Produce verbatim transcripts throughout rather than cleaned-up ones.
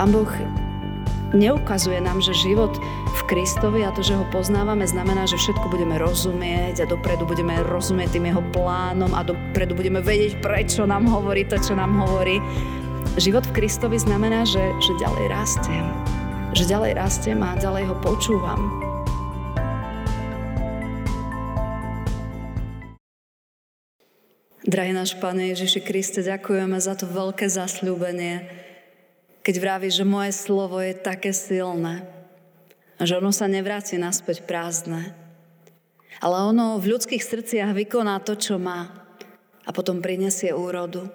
Pán Boh neukazuje nám, že život v Kristovi a to, že ho poznávame, znamená, že všetko budeme rozumieť a dopredu budeme rozumieť tým jeho plánom a dopredu budeme vedieť, prečo nám hovorí to, čo nám hovorí. Život v Kristovi znamená, že, že ďalej rastiem. Že ďalej rastiem a ďalej ho počúvam. Drahý náš Pane Ježiši Kriste, ďakujeme za to veľké zasľúbenie, keď vravíš, že moje slovo je také silné, že ono sa nevráti naspäť prázdne, ale ono v ľudských srdciach vykoná to, čo má a potom prinesie úrodu.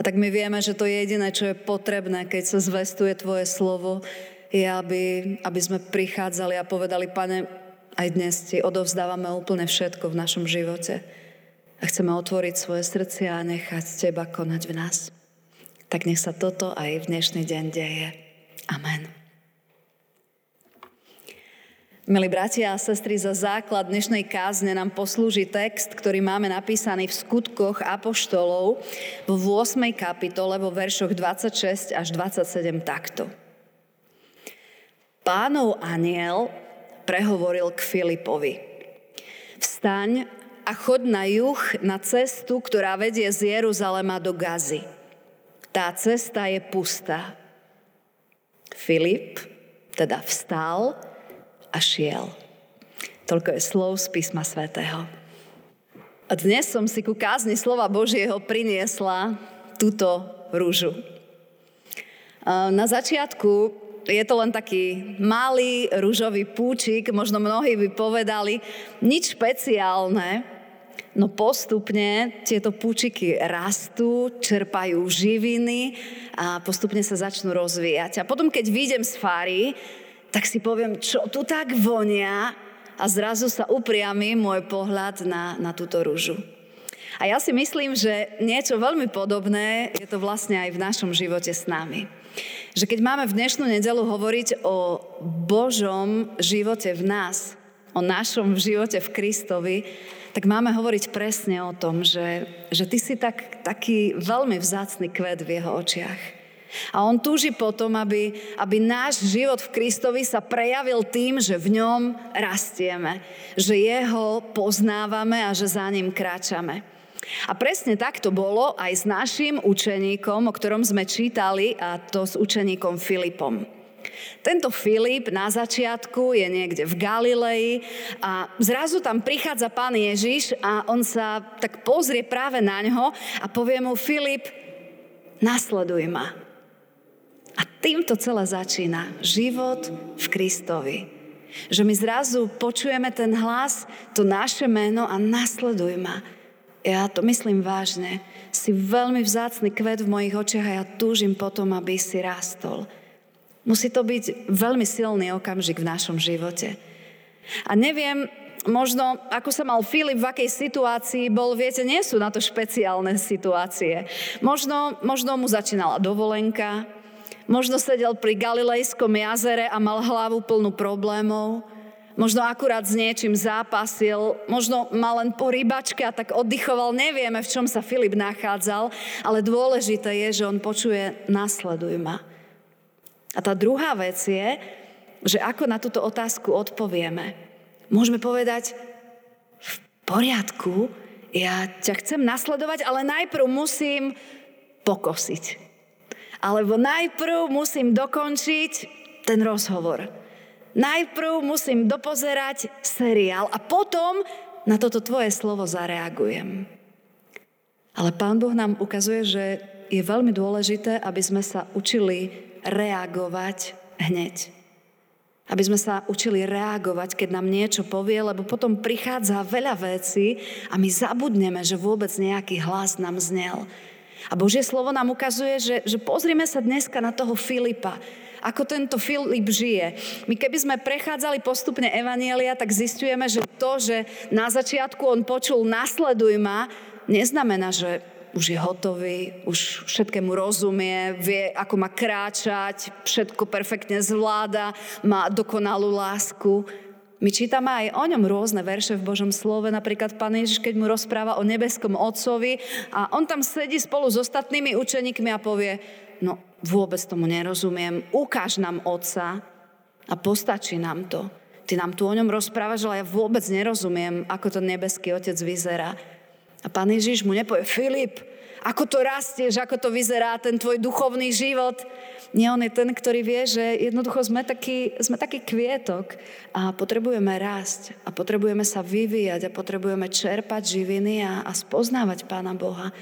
A tak my vieme, že to jediné, čo je potrebné, keď sa zvestuje Tvoje slovo, je, aby, aby sme prichádzali a povedali, Pane, aj dnes Ti odovzdávame úplne všetko v našom živote. A chceme otvoriť svoje srdcia a nechať Teba konať v nás. Tak nech sa toto aj v dnešný deň deje. Amen. Milí bratia a sestry, za základ dnešnej kázne nám poslúži text, ktorý máme napísaný v Skutkoch apoštolov vo ôsmej kapitole vo veršoch dvadsaťšesť až dvadsaťsedem takto. Pánov anjel prehovoril k Filipovi. Vstaň a chod na juh, na cestu, ktorá vedie z Jeruzalema do Gazy. Tá cesta je pustá. Filip teda vstal a šiel. Toľko je slov z Písma svätého. A dnes som si ku kázni slova Božieho priniesla túto rúžu. Na začiatku je to len taký malý rúžový púčik, možno mnohí by povedali, nič špeciálne. No postupne tieto púčiky rastú, čerpajú živiny a postupne sa začnú rozvíjať. A potom, keď vyjdem z fary, tak si poviem, čo tu tak vonia a zrazu sa upriami môj pohľad na, na túto ružu. A ja si myslím, že niečo veľmi podobné je to vlastne aj v našom živote s nami. Že keď máme v dnešnú nedeľu hovoriť o Božom živote v nás, o našom živote v Kristovi, tak máme hovoriť presne o tom, že, že ty si tak, taký veľmi vzácny kvet v jeho očiach. A on túži po tom, aby, aby náš život v Kristovi sa prejavil tým, že v ňom rastieme, že jeho poznávame a že za ním kráčame. A presne tak to bolo aj s naším učeníkom, o ktorom sme čítali, a to s učeníkom Filipom. Tento Filip na začiatku je niekde v Galilei a zrazu tam prichádza Pán Ježiš a on sa tak pozrie práve na ňo a povie mu, Filip, nasleduj ma. A týmto celé začína život v Kristovi. Že my zrazu počujeme ten hlas, to naše meno a nasleduj ma. Ja to myslím vážne. Si veľmi vzácny kvet v mojich očiach a ja túžim potom, aby si rástol. Musí to byť veľmi silný okamžik v našom živote. A neviem, možno, ako sa mal Filip, v akej situácii bol, viete, nie sú na to špeciálne situácie. Možno, možno mu začínala dovolenka, možno sedel pri Galilejskom jazere a mal hlavu plnú problémov, možno akurát s niečím zápasil, možno mal len po rybačke a tak oddychoval, nevieme, v čom sa Filip nachádzal, ale dôležité je, že on počuje, nasleduj ma. A tá druhá vec je, že ako na túto otázku odpovieme. Môžeme povedať, v poriadku, ja ťa chcem nasledovať, ale najprv musím pokosiť. Alebo najprv musím dokončiť ten rozhovor. Najprv musím dopozerať seriál a potom na toto tvoje slovo zareagujem. Ale Pán Boh nám ukazuje, že je veľmi dôležité, aby sme sa učili reagovať hneď. Aby sme sa učili reagovať, keď nám niečo povie, lebo potom prichádza veľa vecí a my zabudneme, že vôbec nejaký hlas nám znel. A Božie slovo nám ukazuje, že, že pozrime sa dneska na toho Filipa, ako tento Filip žije. My keby sme prechádzali postupne evanjelia, tak zistujeme, že to, že na začiatku on počul nasleduj ma, neznamená, že už je hotový, už všetkému rozumie, vie, ako má kráčať, všetko perfektne zvláda, má dokonalú lásku. My čítame aj o ňom rôzne verše v Božom slove, napríklad Pán Ježiš, keď mu rozpráva o nebeskom Otcovi a on tam sedí spolu s ostatnými učeníkmi a povie, no vôbec tomu nerozumiem, ukáž nám Otca a postačí nám to. Ty nám tu o ňom rozprávaš, ale ja vôbec nerozumiem, ako to nebeský Otec vyzerá. A Pán Ježiš mu nepovie, Filip, ako to rastieš, ako to vyzerá ten tvoj duchovný život. Nie, on je ten, ktorý vie, že jednoducho sme taký, sme taký kvietok a potrebujeme rásť a potrebujeme sa vyvíjať a potrebujeme čerpať živiny a, a spoznávať Pána Boha.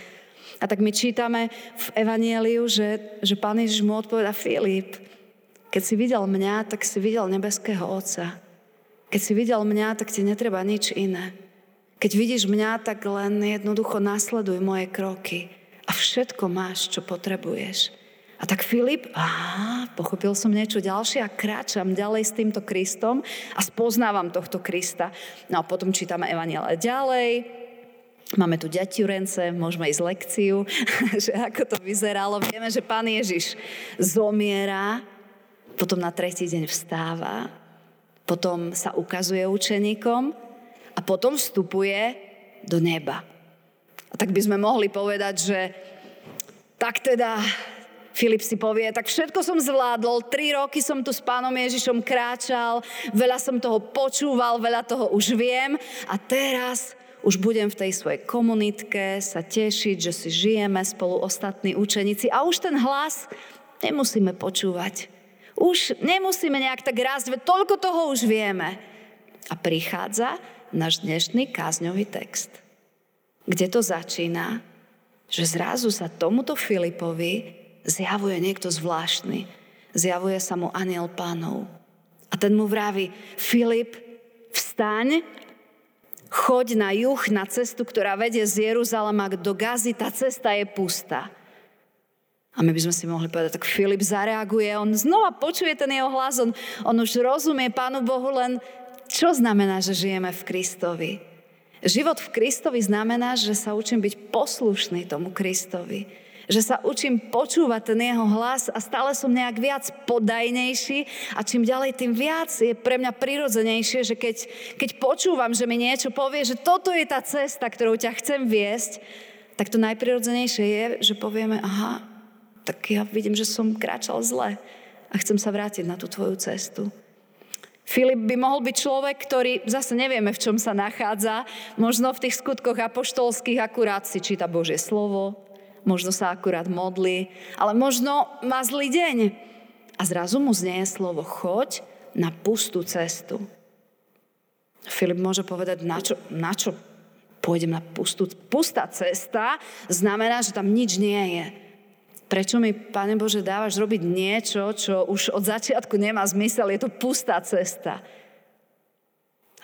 A tak my čítame v Evanjeliu, že, že Pán Ježiš mu odpovedá, Filip, keď si videl mňa, tak si videl nebeského Otca. Keď si videl mňa, tak ti netreba nič iné. Keď vidíš mňa, tak len jednoducho nasleduj moje kroky a všetko máš, čo potrebuješ. A tak Filip, aha, pochopil som niečo ďalšie a kráčam ďalej s týmto Kristom a spoznávam tohto Krista. No a potom čítame Evanjelia ďalej. Máme tu ďaturence, môžeme ísť lekciu, že ako to vyzeralo. Vieme, že Pán Ježiš zomiera, potom na tretí deň vstáva, potom sa ukazuje učeníkom a potom vstupuje do neba. A tak by sme mohli povedať, že tak teda... Filip si povie, tak všetko som zvládol, tri roky som tu s Pánom Ježišom kráčal, veľa som toho počúval, veľa toho už viem a teraz už budem v tej svojej komunitke sa tešiť, že si žijeme spolu ostatní učeníci a už ten hlas nemusíme počúvať. Už nemusíme nejak tak rásť, veď toľko toho už vieme. A prichádza náš dnešný kázňový text, kde to začína, že zrazu sa tomuto Filipovi zjavuje niekto zvláštny. Zjavuje sa mu anjel Pánov. A ten mu vraví, Filip, vstaň, choď na juh, na cestu, ktorá vedie z Jeruzalema do Gazy, tá cesta je pustá. A my by sme si mohli povedať, tak Filip zareaguje, on znova počuje ten jeho hlas, on, on už rozumie Pánu Bohu, len čo znamená, že žijeme v Kristovi? Život v Kristovi znamená, že sa učím byť poslušný tomu Kristovi. Že sa učím počúvať ten jeho hlas a stále som nejak viac podajnejší a čím ďalej, tým viac je pre mňa prirodzenejšie, že keď, keď počúvam, že mi niečo povie, že toto je tá cesta, ktorou ťa chcem viesť, tak to najprirodzenejšie je, že povieme, aha, tak ja vidím, že som kráčal zle a chcem sa vrátiť na tú tvoju cestu. Filip by mohol byť človek, ktorý, zase nevieme, v čom sa nachádza, možno v tých skutkoch apoštolských akurát si číta Božie slovo, možno sa akurát modlí, ale možno má zlý deň. A zrazu mu znie slovo, choď na pustú cestu. Filip môže povedať, na čo, na čo pôjdem na pustú? Pustá cesta znamená, že tam nič nie je. Prečo mi, Pane Bože, dávaš robiť niečo, čo už od začiatku nemá zmysel? Je to pustá cesta.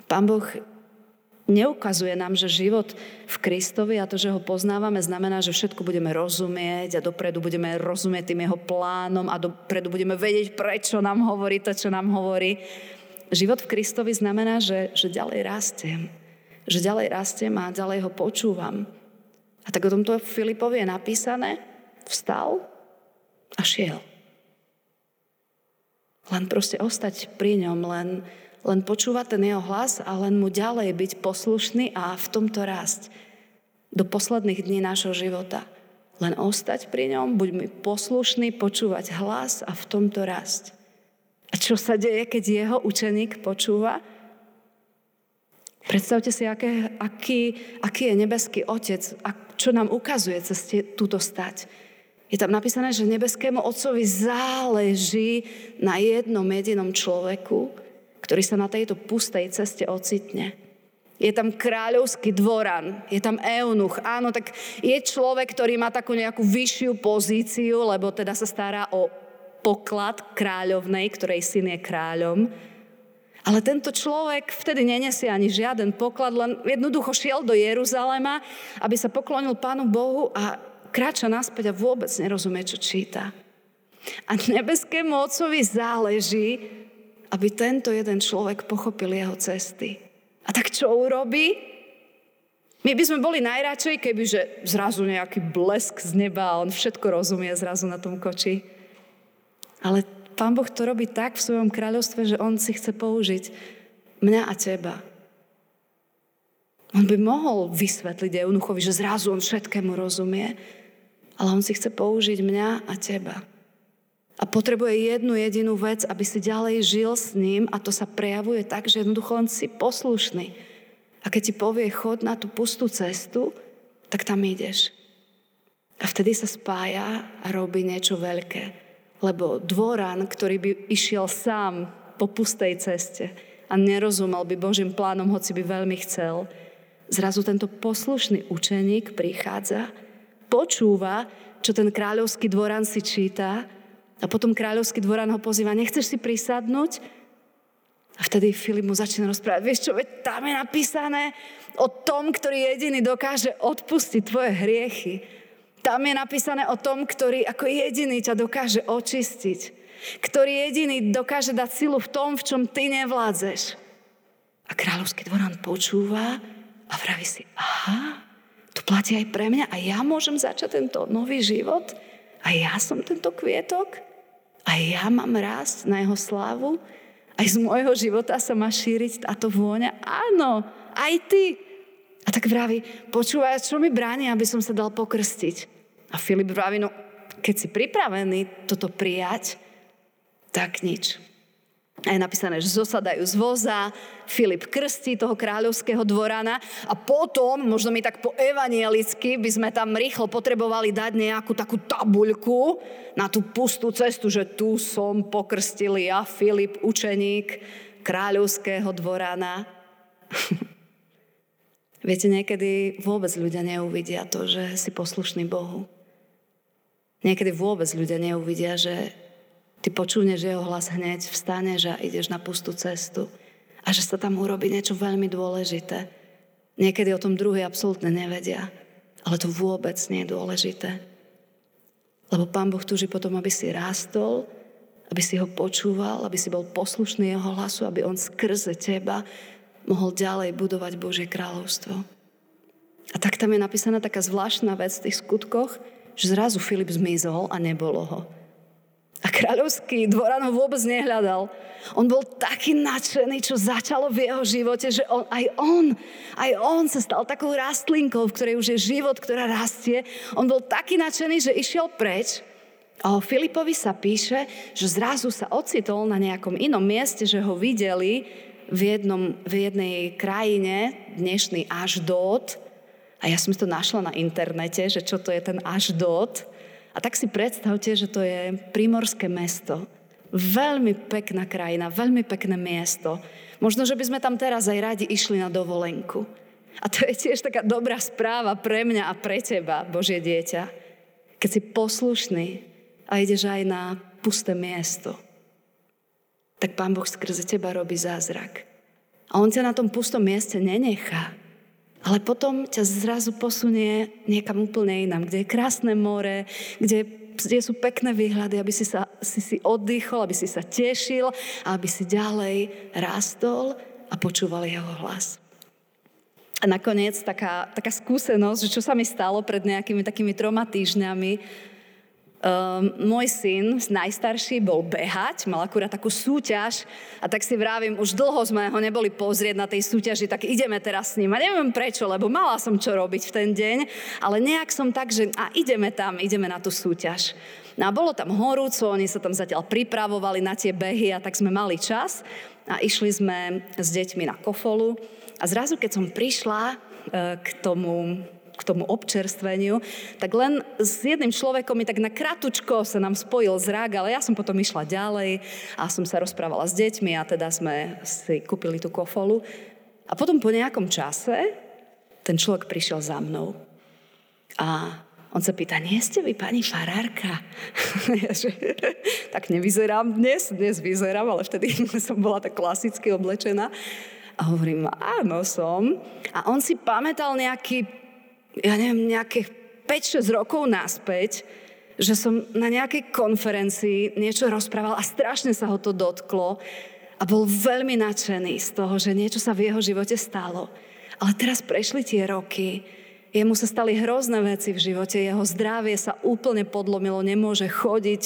Pán Boh neukazuje nám, že život v Kristovi a to, že ho poznávame, znamená, že všetko budeme rozumieť a dopredu budeme rozumieť tým jeho plánom a dopredu budeme vedieť, prečo nám hovorí to, čo nám hovorí. Život v Kristovi znamená, že, že ďalej rastiem. Že ďalej rastiem a ďalej ho počúvam. A tak o tomto Filipovi je napísané, vstal a šiel. Len proste ostať pri ňom, len... Len počúvať ten jeho hlas a len mu ďalej byť poslušný a v tomto rásť do posledných dní nášho života. Len ostať pri ňom, buď mi poslušný, počúvať hlas a v tomto rásť. A čo sa deje, keď jeho učeník počúva? Predstavte si, aké, aký, aký je nebeský Otec a čo nám ukazuje cez túto stať. Je tam napísané, že nebeskému Otcovi záleží na jednom jedinom človeku, ktorý sa na tejto pustej ceste ocitne. Je tam kráľovský dvoran, je tam eunuch. Áno, tak je človek, ktorý má takú nejakú vyššiu pozíciu, lebo teda sa stará o poklad kráľovnej, ktorej syn je kráľom. Ale tento človek vtedy nenesie ani žiaden poklad, len jednoducho šiel do Jeruzalema, aby sa poklonil Pánu Bohu a kráča naspäť a vôbec nerozumie, čo číta. A nebeskému Otcovi záleží, aby tento jeden človek pochopil jeho cesty. A tak čo urobí? My by sme boli najradšej, kebyže zrazu nejaký blesk z neba a on všetko rozumie zrazu na tom koči. Ale Pán Boh to robí tak v svojom kráľovstve, že on si chce použiť mňa a teba. On by mohol vysvetliť eunuchovi, že zrazu on všetkému rozumie, ale on si chce použiť mňa a teba. A potrebuje jednu jedinú vec, aby si ďalej žil s ním, a to sa prejavuje tak, že jednoducho on si poslušný. A keď ti povie chod na tú pustú cestu, tak tam ideš. A vtedy sa spája a robí niečo veľké. Lebo dvoran, ktorý by išiel sám po pustej ceste a nerozumel by Božím plánom, hoci by veľmi chcel, zrazu tento poslušný učeník prichádza, počúva, čo ten kráľovský dvoran si číta, a potom kráľovský dvoran ho pozýva, nechceš si prisadnúť? A vtedy Filip mu začína rozprávať, vieš čo, veď tam je napísané o tom, ktorý jediný dokáže odpustiť tvoje hriechy. Tam je napísané o tom, ktorý ako jediný ťa dokáže očistiť. Ktorý jediný dokáže dať silu v tom, v čom ty nevládzeš. A kráľovský dvoran počúva a vraví si, aha, to platí aj pre mňa a ja môžem začať tento nový život? A ja som tento kvietok? A ja mám rásť na jeho slávu? Aj z môjho života sa má šíriť táto vôňa? Áno, aj ty. A tak vraví, počúvaj, čo mi bráni, aby som sa dal pokrstiť? A Filip vraví, no keď si pripravený toto prijať, tak nič. A je napísané, že zosadajú z voza, Filip krstí toho kráľovského dvorana a potom, možno my tak po evanielicky, by sme tam rýchlo potrebovali dať nejakú takú tabuľku na tú pustú cestu, že tu som pokrstil ja, Filip, učeník kráľovského dvorana. Viete, niekedy vôbec ľudia neuvidia to, že si poslušný Bohu. Niekedy vôbec ľudia neuvidia, že ty počúneš jeho hlas hneď, vstaneš a ideš na pustú cestu. A že sa tam urobí niečo veľmi dôležité. Niekedy o tom druhý absolútne nevedia. Ale to vôbec nie je dôležité. Lebo Pán Boh túži potom, aby si rástol, aby si ho počúval, aby si bol poslušný jeho hlasu, aby on skrze teba mohol ďalej budovať Božie kráľovstvo. A tak tam je napísaná taká zvláštna vec v tých skutkoch, že zrazu Filip zmizol a nebolo ho. A kráľovský dvoran ho vôbec nehľadal. On bol taký nadšený, čo začalo v jeho živote, že on, aj on, aj on sa stal takou rastlinkou, v ktorej už je život, ktorá rastie. On bol taký nadšený, že išiel preč. A o Filipovi sa píše, že zrazu sa ocitol na nejakom inom mieste, že ho videli v, jednom, v jednej krajine, dnešný Aždód, a ja som to našla na internete, že čo to je ten Aždód. A tak si predstavte, že to je primorské mesto. Veľmi pekná krajina, veľmi pekné miesto. Možno, že by sme tam teraz aj radi išli na dovolenku. A to je tiež taká dobrá správa pre mňa a pre teba, Božie dieťa. Keď si poslušný a ideš aj na pusté miesto, tak Pán Boh skrze teba robí zázrak. A on ťa na tom pustom mieste nenechá, ale potom ťa zrazu posunie niekam úplne inam, kde je krásne more, kde, kde sú pekné výhľady, aby si sa, si, si oddychol, aby si sa tešil a aby si ďalej rástol a počúval jeho hlas. A nakoniec taká, taká skúsenosť, že čo sa mi stalo pred nejakými takými troma týždňami. Um, môj syn, najstarší, bol behať, mal akurát takú súťaž a tak si vravím, už dlho sme ho neboli pozrieť na tej súťaži, tak ideme teraz s ním. A neviem prečo, lebo mala som čo robiť v ten deň, ale nejak som tak, že a ideme tam, ideme na tú súťaž. No a bolo tam horúco, oni sa tam zatiaľ pripravovali na tie behy a tak sme mali čas a išli sme s deťmi na kofolu a zrazu, keď som prišla e, k tomu... k tomu občerstveniu, tak len s jedným človekom mi tak na kratučko sa nám spojil zrak, ale ja som potom išla ďalej a som sa rozprávala s deťmi a teda sme si kúpili tú kofolu. A potom po nejakom čase ten človek prišiel za mnou a on sa pýta, nie ste vy pani farárka? Tak nevyzerám dnes, dnes vyzerám, ale vtedy som bola tak klasicky oblečená. A hovorím, áno som. A on si pamätal nejaký ja neviem, nejakých päť šesť rokov naspäť, že som na nejakej konferencii niečo rozprával a strašne sa ho to dotklo a bol veľmi nadšený z toho, že niečo sa v jeho živote stalo. Ale teraz prešli tie roky, jemu sa stali hrozné veci v živote, jeho zdravie sa úplne podlomilo, nemôže chodiť,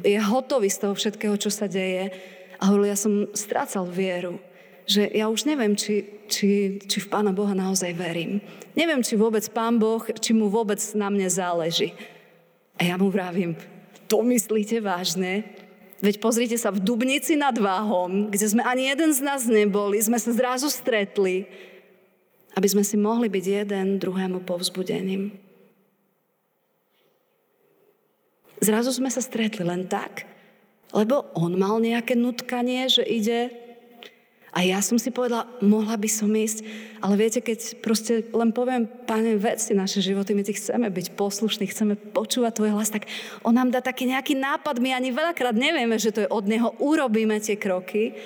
je hotový z toho všetkého, čo sa deje. A hovoril, ja som strácal vieru, že ja už neviem, či, či, či v Pána Boha naozaj verím. Neviem, či vôbec Pán Boh, či mu vôbec na mne záleží. A ja mu vravím, to myslíte vážne? Veď pozrite sa, v Dubnici nad Váhom, kde sme ani jeden z nás neboli, sme sa zrazu stretli, aby sme si mohli byť jeden druhému povzbudením. Zrazu sme sa stretli len tak, lebo on mal nejaké nutkanie, že ide. A ja som si povedala, mohla by som ísť, ale viete, keď proste len poviem, Pane, ved si naše životy, my ti chceme byť poslušní, chceme počúvať tvoj hlas, tak on nám dá taký nejaký nápad, my ani veľakrát nevieme, že to je od neho, urobíme tie kroky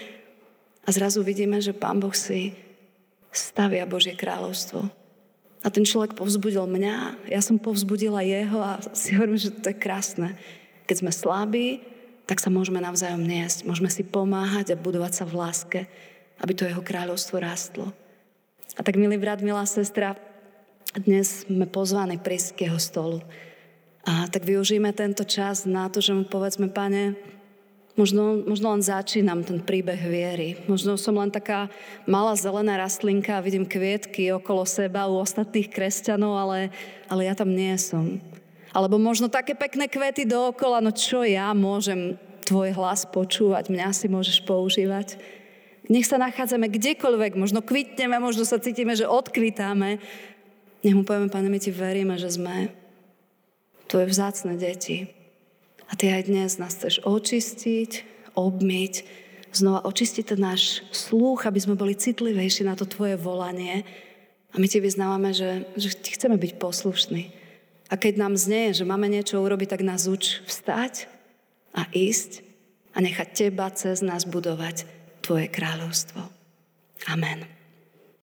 a zrazu vidíme, že Pán Boh si stavia Božie kráľovstvo. A ten človek povzbudil mňa, ja som povzbudila jeho a si hovorím, že to je krásne. Keď sme slabí, tak sa môžeme navzájom niesť, môžeme si pomáhať a budovať sa v láske, aby to jeho kráľovstvo rástlo. A tak, milý brat, milá sestra, dnes sme pozvaní prísť k jeho stolu. A tak využijeme tento čas na to, že mu povedzme, Pane, možno, možno len začínam ten príbeh viery. Možno som len taká malá zelená rastlinka a vidím kvietky okolo seba u ostatných kresťanov, ale, ale ja tam nie som. Alebo možno také pekné kvety dookola, no čo ja môžem tvoj hlas počúvať, mňa si môžeš používať. Nech sa nachádzame kdekoľvek, možno kvitneme, možno sa cítime, že odkvitáme. Nech mu povieme, Pane, my ti veríme, že sme tvoje vzácne deti. A ty aj dnes nás chceš očistiť, obmyť, znova očistiť ten náš sluch, aby sme boli citlivejší na to tvoje volanie. A my ti vyznávame, že, že ti chceme byť poslušní. A keď nám znie, že máme niečo urobiť, tak nás uč vstať a ísť a nechať teba cez nás budovať tvoje kráľovstvo. Amen.